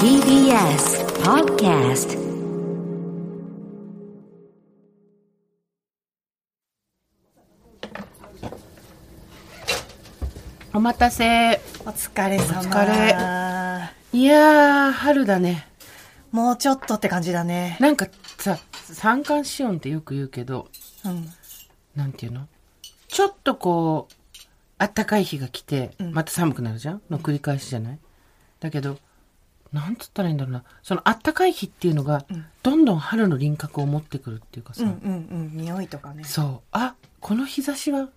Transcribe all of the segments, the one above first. TBS Podcast。お待たせ。お疲れ様。お疲れ。いやー、春だね。もうちょっとって感じだね。なんかさ、三寒四温ってよく言うけど、うん、なんていうの？ちょっとこう暖かい日が来てまた寒くなるじゃんの繰り返しじゃない？だけどなんつったらいいんだろうな、その暖かい日っていうのがどんどん春の輪郭を持ってくるっていうかさ、うんうんうん、匂いとかね、そう、あ、この日差しは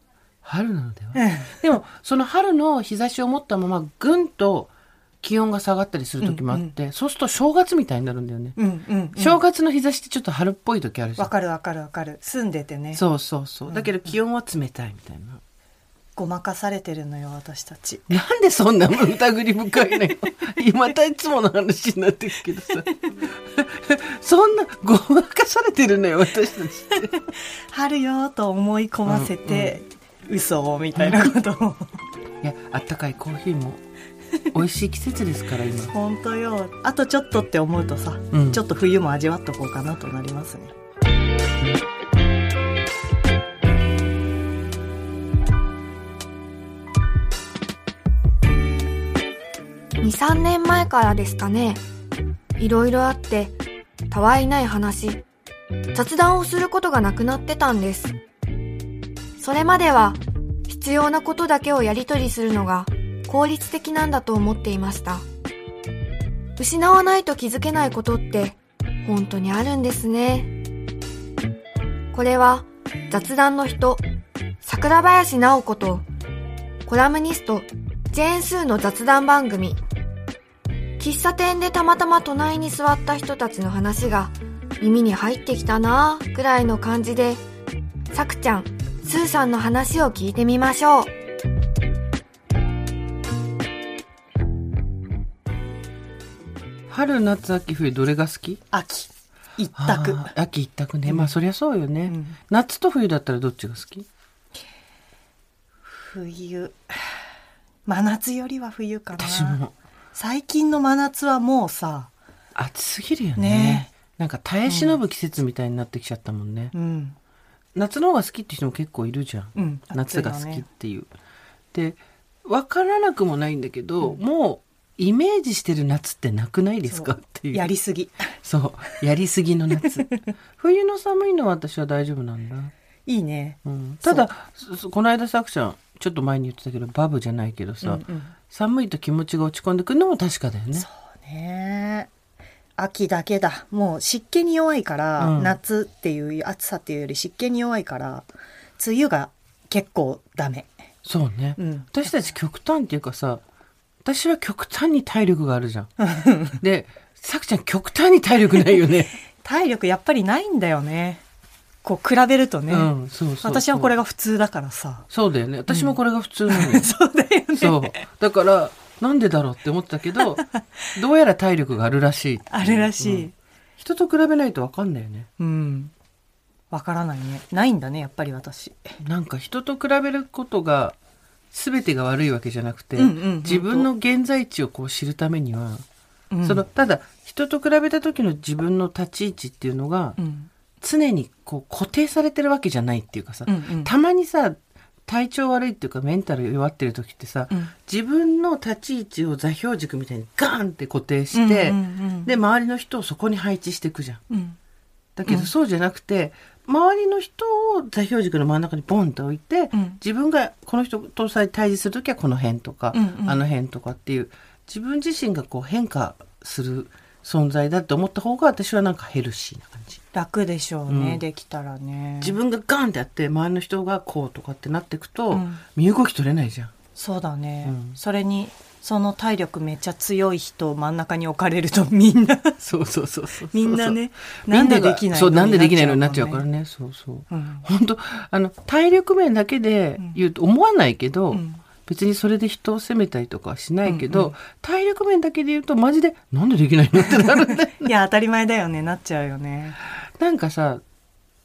春なのでは、うん、でもその春の日差しを持ったままぐんと気温が下がったりする時もあって、うんうん、そうすると正月みたいになるんだよね、うんうんうん、正月の日差しってちょっと春っぽい時あるじゃん。わかるわかるわかる、住んでてね、そうそうそう、だけど気温は冷たいみたいな、うんうん、ごまかされてるのよ私たち。なんでそんな疑り深いのよまたいつもの話になってるけどさそんなごまかされてるのよ私たちって春よと思い込ませて、うんうん、嘘みたいなことをいや、あったかいコーヒーも美味しい季節ですから今本当よ、あとちょっとって思うとさ、うん、ちょっと冬も味わっとこうかなとなりますね。2,3 年前からですかね、いろいろあってたわいない話、雑談をすることがなくなってたんです。それまでは必要なことだけをやり取りするのが効率的なんだと思っていました。失わないと気づけないことって本当にあるんですね。これは雑談の人、桜林直子とコラムニストジェーン・スーの雑談番組、喫茶店でたまたま隣に座った人たちの話が耳に入ってきたなぁくらいの感じで、さくちゃん、スーさんの話を聞いてみましょう。春、夏、秋、冬、どれが好き？秋一択。秋一択ね、うん、まあそりゃそうよね、うん、夏と冬だったらどっちが好き？冬、真夏よりは冬かな。私も最近の真夏はもうさ、暑すぎるよ ね。なんか耐え忍ぶ季節みたいになってきちゃったもんね、うん、夏の方が好きって人も結構いるじゃん、うん、夏が好きっていう、で分からなくもないんだけど、うん、もうイメージしてる夏ってなくないですかっていう、やりすぎ、そうやりすぎの夏冬の寒いのは私は大丈夫なんだ、いいね、うん、ただこの間さくちゃんちょっと前に言ってたけどバブじゃないけどさ、うんうん、寒いと気持ちが落ち込んでくるのも確かだよね。そうね、秋だけだ、もう湿気に弱いから、うん、夏っていう暑さっていうより湿気に弱いから梅雨が結構ダメ。そうね、うん、私たち極端っていうかさ、私は極端に体力があるじゃんで、さくちゃん極端に体力ないよね体力やっぱりないんだよね、こう比べるとね、うん、そうそう、私はこれが普通だからさ。そうだよね、私もこれが普通なのよ、うん、そうだよね、そうだからなんでだろうって思ってたけどどうやら体力があるらしい、あるらしい、うん、人と比べないと分かんないよね、うん、分からないね、ないんだねやっぱり私。なんか人と比べることが全てが悪いわけじゃなくて、うんうん、自分の現在地をこう知るためには、うん、そのただ人と比べた時の自分の立ち位置っていうのが、うん、常にこう固定されてるわけじゃないっていうかさ、うんうん、たまにさ体調悪いっていうかメンタル弱ってる時ってさ、うん、自分の立ち位置を座標軸みたいにガーンって固定して、うんうんうん、で周りの人をそこに配置していくじゃん、うん、だけどそうじゃなくて、うん、周りの人を座標軸の真ん中にボンと置いて、うん、自分がこの人と対峙する時はこの辺とか、うんうん、あの辺とかっていう自分自身がこう変化する存在だって思った方が私はなんかヘルシーな感じ、楽でしょうね、うん、できたらね。自分がガンってやって周りの人がこうとかってなってくと、うん、身動き取れないじゃん。そうだね、うん、それにその体力めっちゃ強い人を真ん中に置かれるとみんなそうそうそうそう、みんなね、なんでできないのになっちゃうからね、そうそう、うん、本当あの体力面だけで言うと思わないけど、うんうん、別にそれで人を責めたりとかはしないけど、うんうん、体力面だけで言うとマジでなんでできないのってなるんだよねいや当たり前だよね、なっちゃうよね。なんかさ、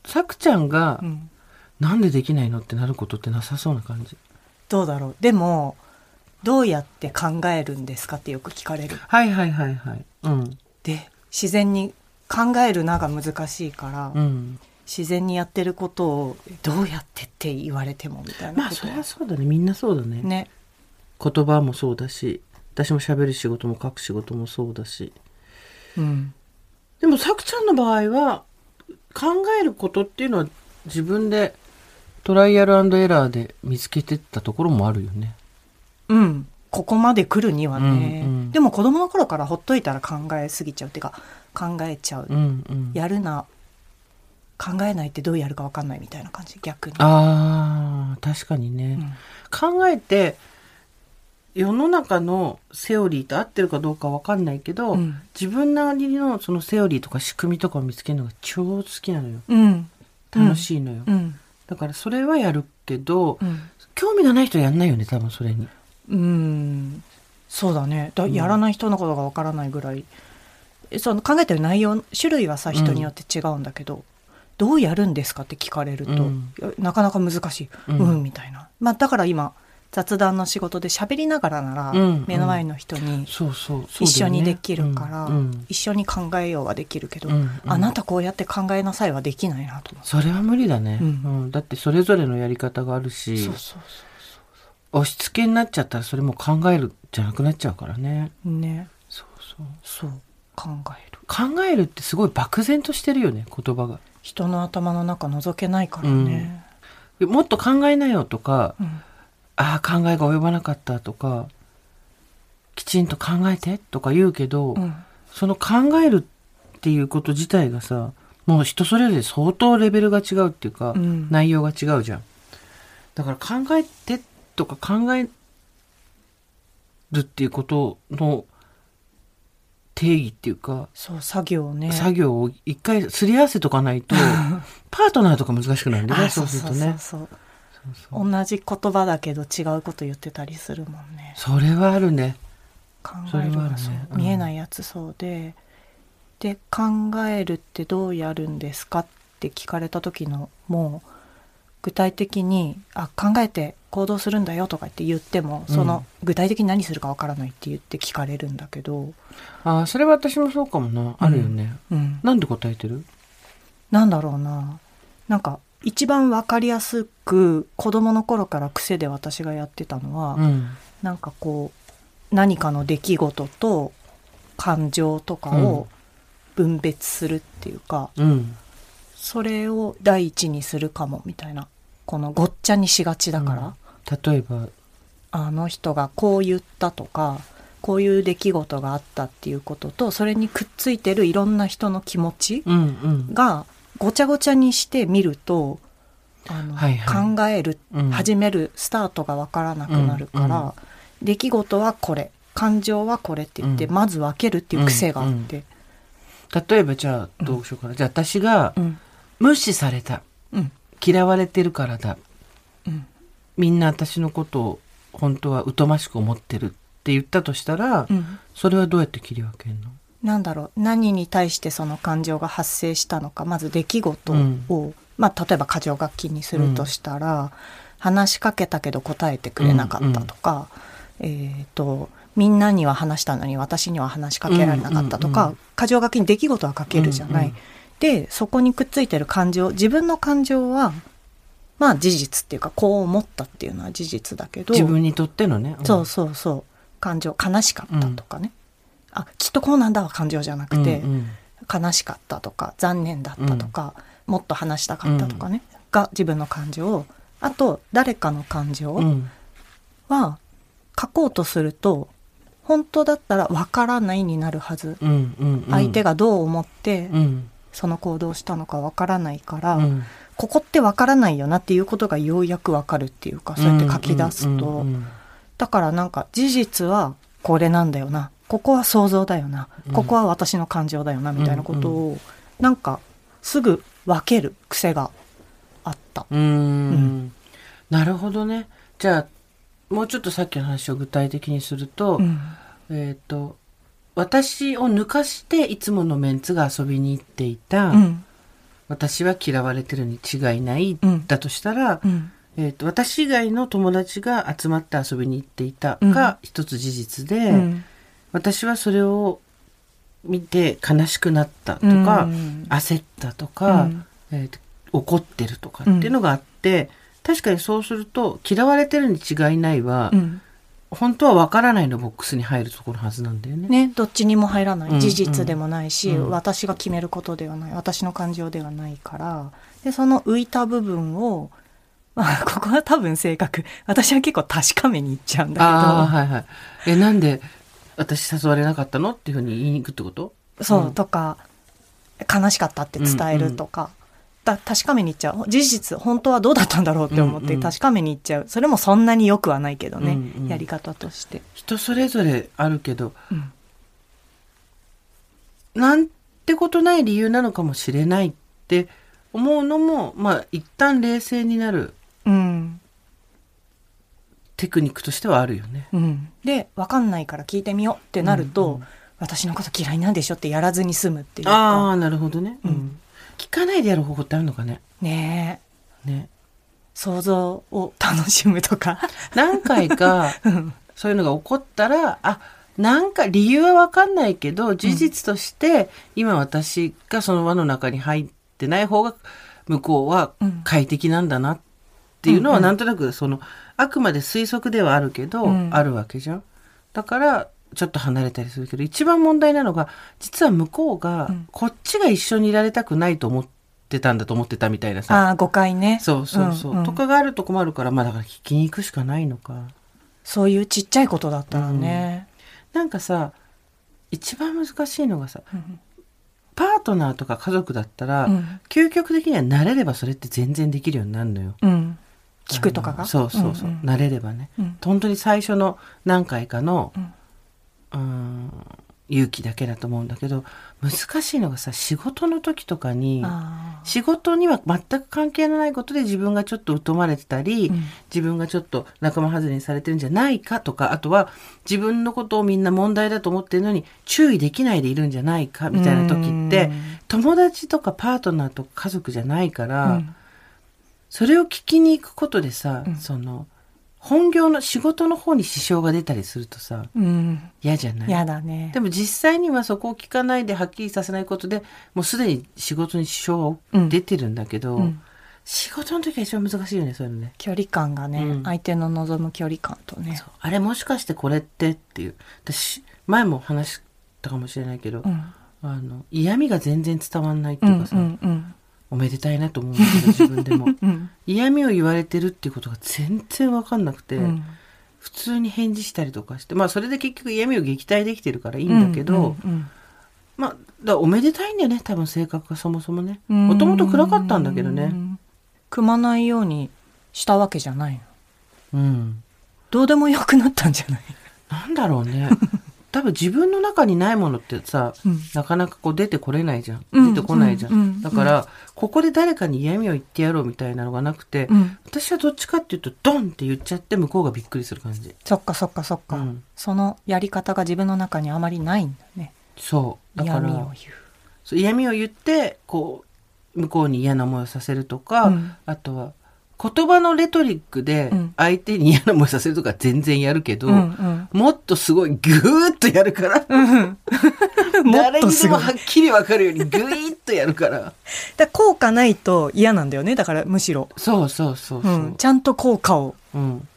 さくちゃんが、うん、なんでできないのってなることってなさそうな感じ。どうだろう、でもどうやって考えるんですかってよく聞かれる。はいはいはいはい。うん、で自然に考えるなが難しいから、うん、自然にやってることをどうやってって言われてもみたいなこと。まあそれはそうだね。みんなそうだね。ね。言葉もそうだし、私も喋る仕事も書く仕事もそうだし。うん。でもさくちゃんの場合は考えることっていうのは自分でトライアル&エラーで見つけてったところもあるよね。うん、ここまで来るにはね、うんうん、でも子供の頃からほっといたら考えすぎちゃうっていうか考えちゃう、うんうん、やるな考えないってどうやるか分かんないみたいな感じ。逆にああ確かにね、うん、考えて世の中のセオリーと合ってるかどうか分かんないけど、うん、自分なりのそのセオリーとか仕組みとかを見つけるのが超好きなのよ、うん、楽しいのよ、うん、だからそれはやるけど、うん、興味がない人はやんないよね多分それに。うん、そうだね。だやらない人のことがわからないぐらい、うん、その考えてる内容種類はさ人によって違うんだけど、うん、どうやるんですかって聞かれると、うん、なかなか難しい、うん、うんみたいな、まあ、だから今雑談の仕事で喋りながらなら、うん、目の前の人に一緒にできるから、うんうん、一緒に考えようはできるけど、うんうん、あなたこうやって考えなさいはできないなと思って。それは無理だね、うんうん、だってそれぞれのやり方があるし、そうそうそう、押し付けになっちゃったらそれも考えるじゃなくなっちゃうからね。ね。そうそう。そう。考える。考えるってすごい漠然としてるよね、言葉が。人の頭の中覗けないからね。うん、もっと考えなよとか、うん、ああ考えが及ばなかったとか、きちんと考えてとか言うけど、うん、その考えるっていうこと自体がさ、もう人それぞれ相当レベルが違うっていうか、うん、内容が違うじゃん。だから考えてってとか考えるっていうことの定義っていうか、そう作業ね、作業を一回すり合わせとかないとパートナーとか難しくなるんだよね。そうするとね、同じ言葉だけど違うこと言ってたりするもんね。それはあるね。考えるはそう、うん、見えないやつそうで、で考えるってどうやるんですかって聞かれた時のもう具体的にあ考えて行動するんだよとかって言っても、その具体的に何するかわからないって言って聞かれるんだけど、うん、あそれは私もそうかもな、あるよね、うんうん、なんで答えてる？なんだろうな、なんか一番わかりやすく子供の頃から癖で私がやってたのは、うん、なんかこう何かの出来事と感情とかを分別するっていうか、うんうん、それを第一にするかもみたいな、このごっちゃにしがちだから、うん、例えばあの人がこう言ったとかこういう出来事があったっていうことと、それにくっついてるいろんな人の気持ちがごちゃごちゃにして見ると、はいはい、考える、うん、始めるスタートが分からなくなるから、うんうん、出来事はこれ感情はこれって言って、うん、まず分けるっていう癖があって、うんうん、例えばじゃあどうしようかな、うん、じゃあ私が、うん、無視された、うん、嫌われてるからだ、うん、みんな私のことを本当は疎ましく思ってるって言ったとしたら、うん、それはどうやって切り分けるの？なんだろう、何に対してその感情が発生したのか、まず出来事を、うん、まあ、例えば箇条書きにするとしたら、うん、話しかけたけど答えてくれなかったとか、うんうん、みんなには話したのに私には話しかけられなかったとか、うんうんうん、箇条書きに出来事は書けるじゃない、うんうん、でそこにくっついてる感情、自分の感情はまあ事実っていうか、こう思ったっていうのは事実だけど、自分にとってのね、うん、そうそうそう、感情悲しかったとかね、うん、あきっとこうなんだは感情じゃなくて、うんうん、悲しかったとか残念だったとか、うん、もっと話したかったとかね、うん、が自分の感情、あと誰かの感情は書こうとすると本当だったらわからないになるはず、うんうんうん、相手がどう思って、うん、その行動したのかわからないから、うん、ここってわからないよなっていうことがようやくわかるっていうか、そうやって書き出すと、うんうんうんうん、だからなんか事実はこれなんだよな、ここは想像だよな、ここは私の感情だよな、みたいなことを、うんうん、なんかすぐ分ける癖があった。うん、なるほどね。じゃあもうちょっとさっきの話を具体的にすると、うん、私を抜かしていつものメンツが遊びに行っていた、うん、私は嫌われてるに違いない、うん、だとしたら、うん、私以外の友達が集まって遊びに行っていたが一つ事実で、うん、私はそれを見て悲しくなったとか、うん、焦ったとか、うん怒ってるとかっていうのがあって、うん、確かにそうすると嫌われてるに違いないは、うん、本当は分からないのボックスに入るところのはずなんだよね。ね、どっちにも入らない事実でもないし、うんうん、私が決めることではない、私の感情ではないから、でその浮いた部分を、まあ、ここは多分性格、私は結構確かめに行っちゃうんだけど、あ、はいはい、なんで私誘われなかったのっていうふうに言いに行くってこと、そう、うん、とか悲しかったって伝えるとか、うんうん、確かめに行っちゃう。事実本当はどうだったんだろうって思って確かめに行っちゃう、うんうん、それもそんなによくはないけどね、うんうん、やり方として人それぞれあるけど、うん、なんてことない理由なのかもしれないって思うのも、まあ一旦冷静になる、うん、テクニックとしてはあるよね、うん、で分かんないから聞いてみようってなると、うんうん、私のこと嫌いなんでしょってやらずに済むっていうか、あー、なるほどね、うん、聞かないでやる方法ってあるのかね。ねえ。ね。想像を楽しむとか。何回かそういうのが起こったら、あ、なんか理由は分かんないけど、事実として今私がその輪の中に入ってない方が向こうは快適なんだなっていうのはなんとなくそのあくまで推測ではあるけど、うん、あるわけじゃん。だからちょっと離れたりするけど、一番問題なのが実は向こうがこっちが一緒にいられたくないと思ってたんだと思ってたみたいなさ、うん、あ、誤解ね、そうそうそう、うんうん、とかがあると困るから、まあだから聞きに行くしかないのか、そういうちっちゃいことだったらね、うん、なんかさ一番難しいのがさ、うん、パートナーとか家族だったら、うん、究極的には慣れればそれって全然できるようになるのよ、うん、聞くとかが、そうそうそう、うんうん、慣れればね、うん、本当に最初の何回かの、うん、勇気だけだと思うんだけど、難しいのがさ、仕事の時とかに、仕事には全く関係のないことで自分がちょっと疎まれてたり、うん、自分がちょっと仲間外れにされてるんじゃないかとか、あとは自分のことをみんな問題だと思ってるのに注意できないでいるんじゃないかみたいな時って、友達とかパートナーとか家族じゃないから、うん、それを聞きに行くことでさ、うん、その本業の仕事の方に支障が出たりするとさ、うん、嫌じゃない？嫌だね。でも実際にはそこを聞かないではっきりさせないことでもうすでに仕事に支障が出てるんだけど、うん、仕事の時は一番難しいよね、そういうのね。距離感がね、うん、相手の望む距離感とね、そう、あれもしかしてこれってっていう、私前も話したかもしれないけど、うん、嫌味が全然伝わんないっていうかさ、うんうんうん、おめでたいなと思うんだけど自分でも、うん、嫌味を言われてるっていうことが全然分かんなくて、うん、普通に返事したりとかして、まあそれで結局嫌味を撃退できてるからいいんだけど、うんうんうん、まあだおめでたいんだよね、多分性格がそもそもね、もともと暗かったんだけどね、組まないようにしたわけじゃないの、うん、どうでもよくなったんじゃないなんだろうね多分自分の中にないものってさ、うん、なかなかこう出てこれないじゃん、うん、出てこないじゃん、うん、だから、うん、ここで誰かに嫌味を言ってやろうみたいなのがなくて、うん、私はどっちかっていうとドンって言っちゃって向こうがびっくりする感じ。そっかそっかそっか、うん、そのやり方が自分の中にあまりないんだね。そうだから嫌味を言う、そう嫌味を言ってこう向こうに嫌な思いをさせるとか、うん、あとは言葉のレトリックで相手に嫌な思いさせるとか全然やるけど、うんうん、もっとすごいグーッとやるから、うん、誰にでもはっきり分かるようにグイッとやるからだ効果ないと嫌なんだよね、だからむしろそうそうそうそう、うん、ちゃんと効果を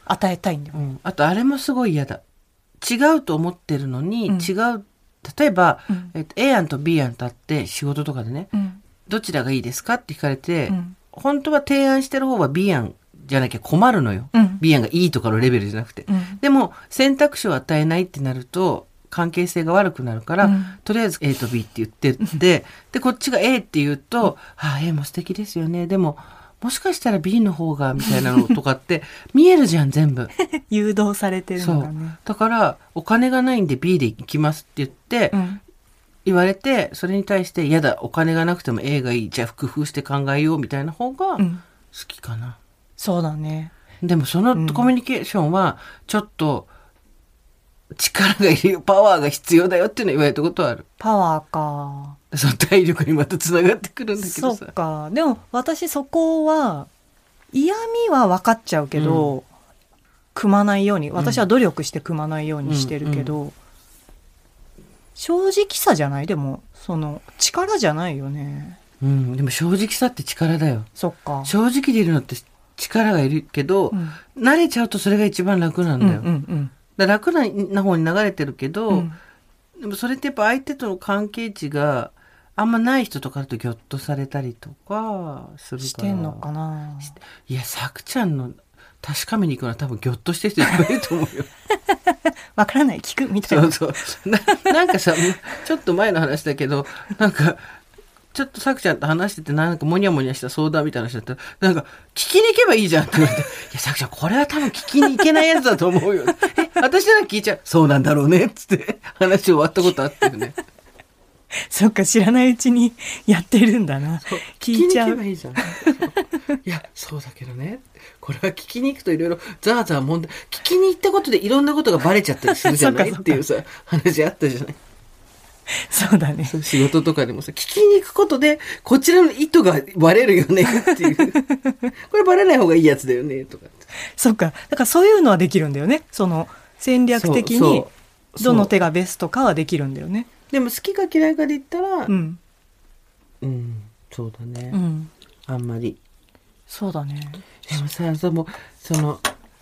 与えたいんだよ、うんうん、あとあれもすごい嫌だ、違うと思ってるのに、うん、違う、例えば、うんA 案と B 案とあって仕事とかでね、うん、どちらがいいですかって聞かれて、うん、本当は提案してる方は B 案じゃなきゃ困るのよ、うん、B 案がいいとかのレベルじゃなくて、うん、でも選択肢を与えないってなると関係性が悪くなるから、うん、とりあえず A と B って言ってってでこっちが A って言うと、うん、ああ A も素敵ですよね、でももしかしたら B の方がみたいなのとかって見えるじゃん全部誘導されてるのかね。そうだからお金がないんで B で行きますって言って、うん、言われてそれに対してやだお金がなくても A がいい、じゃあ工夫して考えようみたいな方が好きかな、うん、そうだね。でもそのコミュニケーションはちょっと力がいる、パワーが必要だよっていうのを言われたことはある。パワーか、その体力にまたつながってくるんだけどさ。そうか、でも私そこは嫌味は分かっちゃうけど、うん、組まないように、私は努力して組まないようにしてるけど、うんうん、正直さじゃない？でもその力じゃないよね、うん、でも正直さって力だよ。そっか、正直でいるのって力がいるけど、うん、慣れちゃうとそれが一番楽なんだよ、うんうんうん、だ楽な方に流れてるけど、うん、でもそれってやっぱ相手との関係値があんまない人とかだとギョッとされたりとかするからしてんのかな。いや、さくちゃんの確かめに行くのは多分ギョッとしてる人いっぱいいると思うよ。わからない聞くみたいな。そうそう。なんかさ、ちょっと前の話だけど、なんかちょっとさくちゃんと話してて、なんかモニャモニャした相談みたいな話だったら、なんか聞きに行けばいいじゃんって言われて、いやさくちゃんこれは多分聞きに行けないやつだと思うよ。え、私なら聞いちゃう。そうなんだろうねっつって話終わったことあったよね。そっか、知らないうちにやってるんだな。聞いちゃう。聞きに行けばいいじゃん。いやそうだけどね、これは聞きに行くといろいろザーザー問題、聞きに行ったことでいろんなことがバレちゃったりするじゃないっていうさ話あったじゃない。そうだね、仕事とかでもさ、聞きに行くことでこちらの意図がバレるよねっていうこれバレない方がいいやつだよねとか。そっか、だからそういうのはできるんだよね。その戦略的にどの手がベストかはできるんだよね。でも好きか嫌いかで言ったら、うん、うん、そうだね、うん、あんまり。そうだね。でもさ、その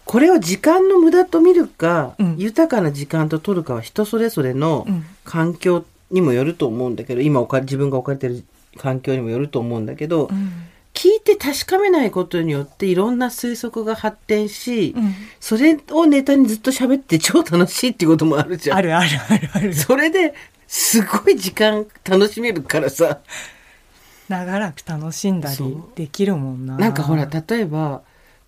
これを時間の無駄と見るか、うん、豊かな時間と取るかは人それぞれの環境にもよると思うんだけど、今自分が置かれてる環境にもよると思うんだけど、うん、聞いて確かめないことによっていろんな推測が発展し、うん、それをネタにずっと喋って超楽しいっていうこともあるじゃん。あるあるあるある。それですごい時間楽しめるからさ。長らく楽しんだりできるもんな。なんかほら、例えば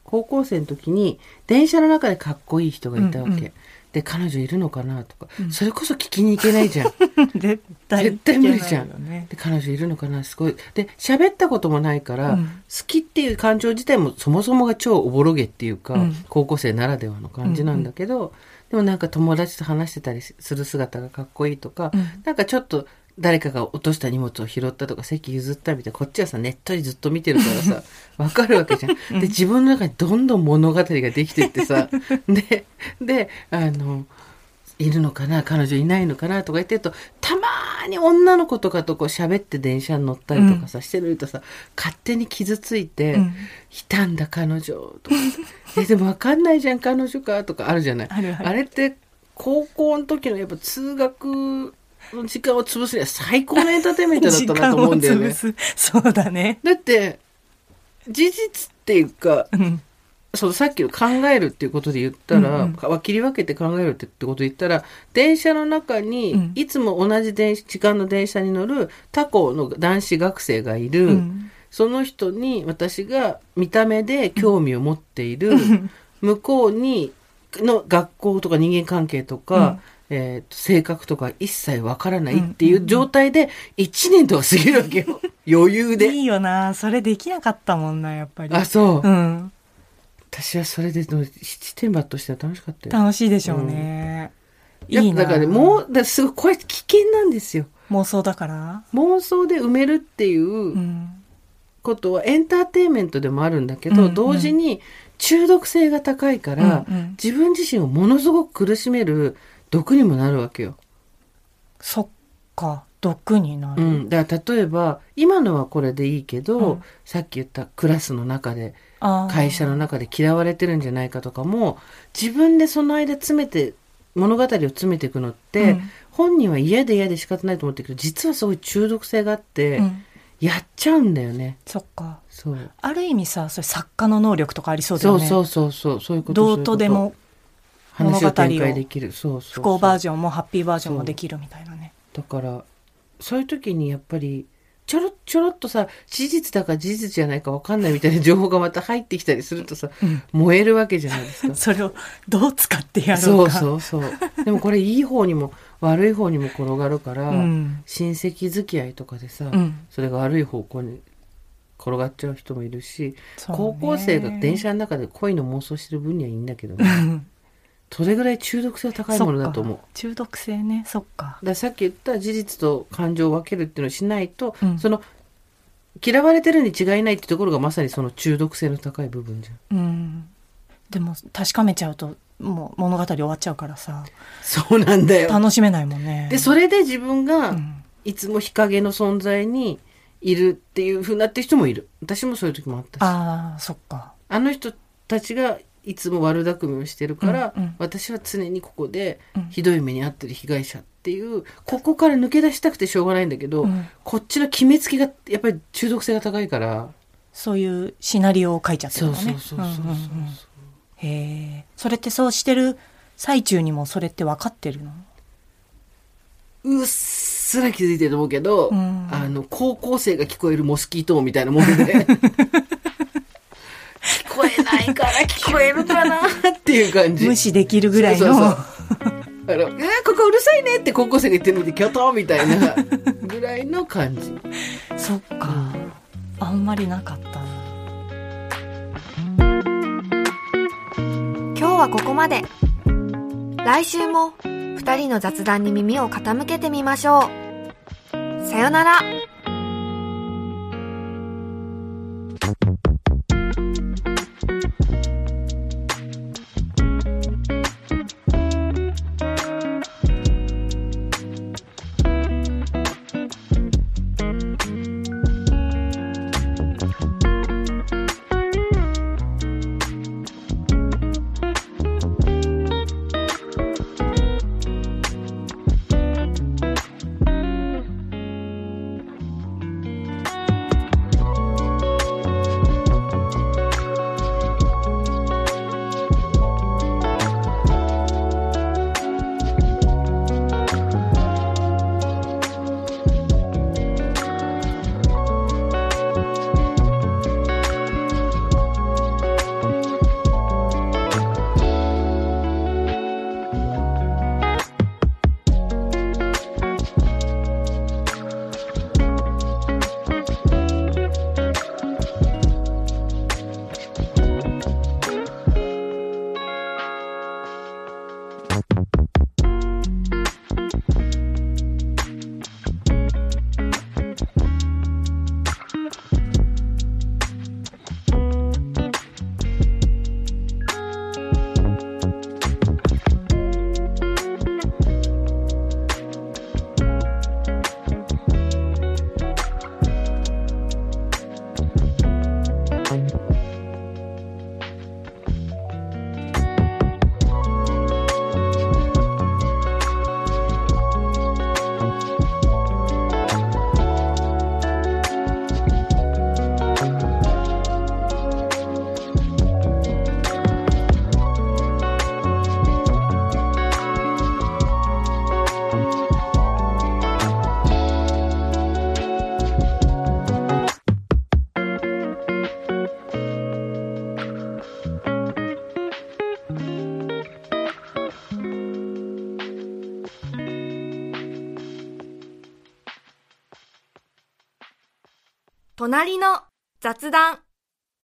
高校生の時に電車の中でかっこいい人がいたわけ、うんうん、で彼女いるのかなとか、うん、それこそ聞きに行けないじゃん絶対無理じゃん、ね、で彼女いるのかな、すごいで喋ったこともないから、うん、好きっていう感情自体もそもそもが超おぼろげっていうか、うん、高校生ならではの感じなんだけど、うんうん、でもなんか友達と話してたりする姿がかっこいいとか、うん、なんかちょっと誰かが落とした荷物を拾ったとか席譲ったみたいな、こっちはさねっとりずっと見てるからさわかるわけじゃん。で自分の中にどんどん物語ができてってさでいるのかな彼女いないのかなとか言ってると、たまーに女の子とかとこう喋って電車に乗ったりとかさ、うん、してるとさ勝手に傷ついて、うん、いたんだ彼女とかでもわかんないじゃん彼女かとかあるじゃない。 あれって高校の時のやっぱ通学の時間を潰すには最高のエンターテインメントだったなと思うんだよね。そうだね。だって事実っていうか、うん、そのさっきの考えるっていうことで言ったら、うんうん、切り分けて考えるってことで言ったら、電車の中にいつも同じ時間の電車に乗る他校の男子学生がいる、うん、その人に私が見た目で興味を持っている、うん、向こうにの学校とか人間関係とか、うん、性格とか一切わからないっていう状態で1年とは過ぎるわけよ余裕で。いいよな、それできなかったもんなやっぱり。あ、そう、うん、私はそれで七点抜刀しては楽しかったよ。楽しいでしょうね、うん、いいな。だから、ね、もうだすごいこれ危険なんですよ、妄想だから。妄想で埋めるっていうことはエンターテインメントでもあるんだけど、うんうん、同時に中毒性が高いから、うんうん、自分自身をものすごく苦しめる毒にもなるわけよ。そっか、毒になる、うん、だから例えば今のはこれでいいけど、うん、さっき言ったクラスの中で会社の中で嫌われてるんじゃないかとかも、自分でその間詰めて物語を詰めていくのって、うん、本人は嫌で嫌で仕方ないと思ってるけど、実はすごい中毒性があって、うん、やっちゃうんだよね。そっか。そう。ある意味さ、それ作家の能力とかありそうだよね。そう、そういうこと。どうとでも物語を展開できる。そう。不幸バージョンもハッピーバージョンもできるみたいなね。だからそういう時にやっぱりちょろっとさ、事実だか事実じゃないか分かんないみたいな情報がまた入ってきたりするとさ、うん、燃えるわけじゃないですか。それをどう使ってやろうか。そう。でもこれいい方にも悪い方にも転がるから、うん、親戚付き合いとかでさ、うん、それが悪い方向に転がっちゃう人もいるし、そうね、高校生が電車の中で恋の妄想してる分にはいいんだけどねそれぐらい中毒性が高いものだと思う。中毒性ね、そっか。だからさっき言った事実と感情を分けるっていうのをしないと、うん、その嫌われてるに違いないってところがまさにその中毒性の高い部分じゃん。うん、でも確かめちゃうともう物語終わっちゃうからさ。そうなんだよ。楽しめないもんね。でそれで自分がいつも日陰の存在にいるっていう風になってる人もいる。私もそういう時もあったし。ああ、そっか。あの人たちがいつも悪巧みをしてるから、うんうん、私は常にここでひどい目に遭ってる被害者っていうここから抜け出したくてしょうがないんだけど、うん、こっちの決めつけがやっぱり中毒性が高いからそういうシナリオを書いちゃってるのね。へえ、それってそうしてる最中にもそれって分かってるの？うっすら気づいてると思うけど、うん、あの高校生が聞こえるモスキート音みたいなもんで聞こえないから聞こえるかなっていう感じ無視できるぐらいのそうあのここうるさいねって高校生が言ってるのでキョトみたいなぐらいの感じそっか、うん、あんまりなかった。今日はここまで。来週も2人の雑談に耳を傾けてみましょう。さよなら。隣の雑談。